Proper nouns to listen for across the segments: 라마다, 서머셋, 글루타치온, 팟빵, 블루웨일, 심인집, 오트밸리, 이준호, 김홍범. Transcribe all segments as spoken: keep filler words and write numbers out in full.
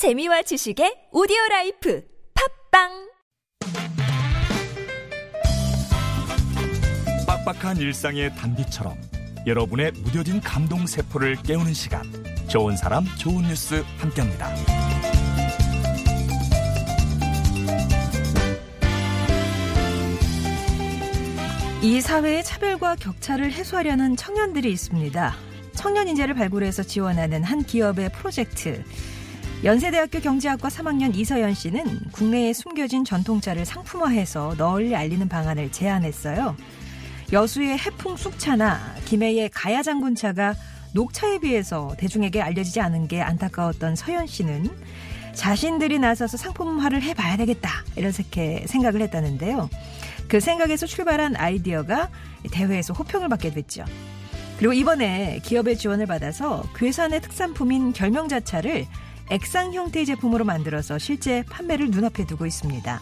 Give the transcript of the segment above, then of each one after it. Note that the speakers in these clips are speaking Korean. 재미와 지식의 오디오라이프 팟빵. 빡빡한 일상의 단비처럼 여러분의 무뎌진 감동 세포를 깨우는 시간, 좋은 사람 좋은 뉴스 함께합니다. 이 사회의 차별과 격차를 해소하려는 청년들이 있습니다. 청년 인재를 발굴해서 지원하는 한 기업의 프로젝트. 연세대학교 경제학과 삼 학년 이서연 씨는 국내에 숨겨진 전통차를 상품화해서 널리 알리는 방안을 제안했어요. 여수의 해풍 쑥차나 김해의 가야장군차가 녹차에 비해서 대중에게 알려지지 않은 게 안타까웠던 서연 씨는 자신들이 나서서 상품화를 해봐야 되겠다, 이런 생각을 했다는데요. 그 생각에서 출발한 아이디어가 대회에서 호평을 받게 됐죠. 그리고 이번에 기업의 지원을 받아서 괴산의 특산품인 결명자차를 액상 형태의 제품으로 만들어서 실제 판매를 눈앞에 두고 있습니다.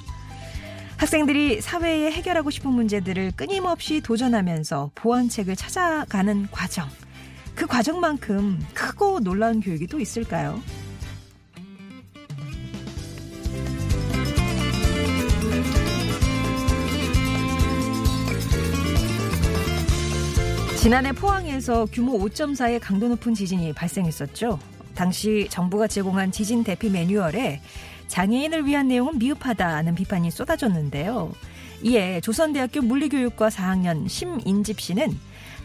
학생들이 사회에 해결하고 싶은 문제들을 끊임없이 도전하면서 보완책을 찾아가는 과정. 그 과정만큼 크고 놀라운 교육이 또 있을까요? 지난해 포항에서 규모 오 점 사의 강도 높은 지진이 발생했었죠. 당시 정부가 제공한 지진 대피 매뉴얼에 장애인을 위한 내용은 미흡하다는 비판이 쏟아졌는데요. 이에 조선대학교 물리교육과 사 학년 심인집 씨는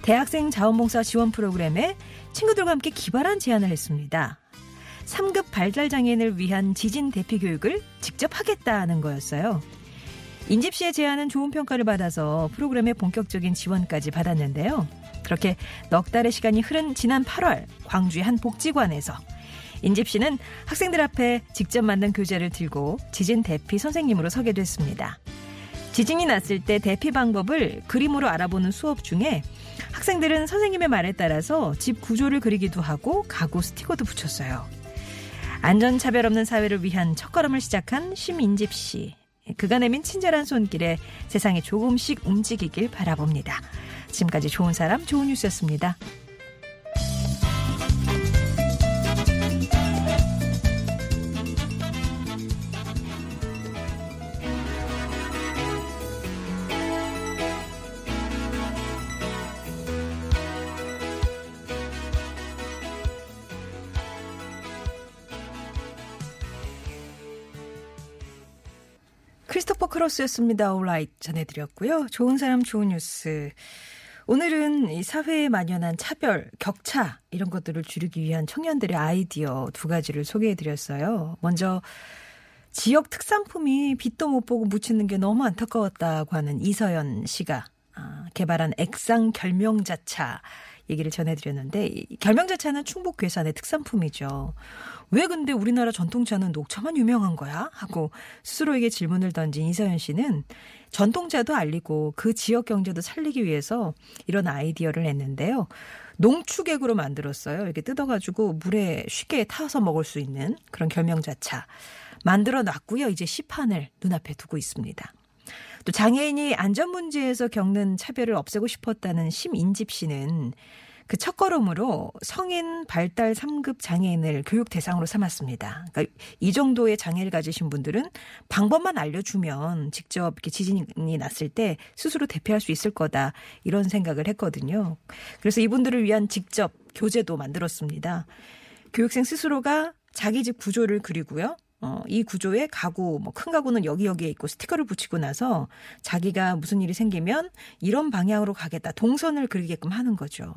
대학생 자원봉사 지원 프로그램에 친구들과 함께 기발한 제안을 했습니다. 삼 급 발달장애인을 위한 지진 대피 교육을 직접 하겠다는 거였어요. 인집 씨의 제안은 좋은 평가를 받아서 프로그램의 본격적인 지원까지 받았는데요. 그렇게 넉 달의 시간이 흐른 지난 팔월, 광주의 한 복지관에서 인집 씨는 학생들 앞에 직접 만든 교재를 들고 지진 대피 선생님으로 서게 됐습니다. 지진이 났을 때 대피 방법을 그림으로 알아보는 수업 중에 학생들은 선생님의 말에 따라서 집 구조를 그리기도 하고 가구 스티커도 붙였어요. 안전차별 없는 사회를 위한 첫걸음을 시작한 심인집 씨. 그가 내민 친절한 손길에 세상이 조금씩 움직이길 바라봅니다. 지금까지 좋은 사람 좋은 뉴스였습니다. 크리스토퍼 크로스였습니다. 올라이트 전해드렸고요. 좋은 사람 좋은 뉴스. 오늘은 이 사회에 만연한 차별, 격차 이런 것들을 줄이기 위한 청년들의 아이디어 두 가지를 소개해드렸어요. 먼저 지역 특산품이 빛도 못 보고 묻히는 게 너무 안타까웠다고 하는 이서연 씨가 개발한 액상 결명자차 얘기를 전해드렸는데, 이 결명자차는 충북 괴산의 특산품이죠. 왜 근데 우리나라 전통차는 녹차만 유명한 거야? 하고 스스로에게 질문을 던진 이서연 씨는 전통차도 알리고 그 지역 경제도 살리기 위해서 이런 아이디어를 냈는데요. 농축액으로 만들었어요. 이렇게 뜯어가지고 물에 쉽게 타서 먹을 수 있는 그런 결명자차 만들어놨고요. 이제 시판을 눈앞에 두고 있습니다. 또 장애인이 안전 문제에서 겪는 차별을 없애고 싶었다는 심인집 씨는 그 첫걸음으로 성인 발달 삼 급 장애인을 교육 대상으로 삼았습니다. 그러니까 이 정도의 장애를 가지신 분들은 방법만 알려주면 직접 이렇게 지진이 났을 때 스스로 대피할 수 있을 거다, 이런 생각을 했거든요. 그래서 이분들을 위한 직접 교재도 만들었습니다. 교육생 스스로가 자기 집 구조를 그리고요. 어, 이 구조에 가구, 뭐 큰 가구는 여기 여기에 있고 스티커를 붙이고 나서 자기가 무슨 일이 생기면 이런 방향으로 가겠다, 동선을 그리게끔 하는 거죠.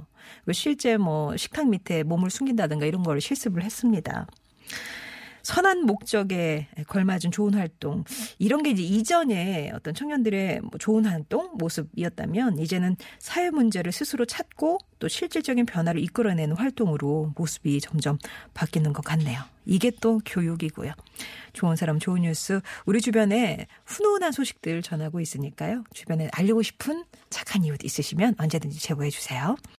실제 뭐 식탁 밑에 몸을 숨긴다든가 이런 걸 실습을 했습니다. 선한 목적에 걸맞은 좋은 활동, 이런 게 이제 이전에 어떤 청년들의 좋은 활동 모습이었다면 이제는 사회 문제를 스스로 찾고 또 실질적인 변화를 이끌어내는 활동으로 모습이 점점 바뀌는 것 같네요. 이게 또 교육이고요. 좋은 사람 좋은 뉴스, 우리 주변에 훈훈한 소식들 전하고 있으니까요. 주변에 알리고 싶은 착한 이웃 있으시면 언제든지 제보해 주세요.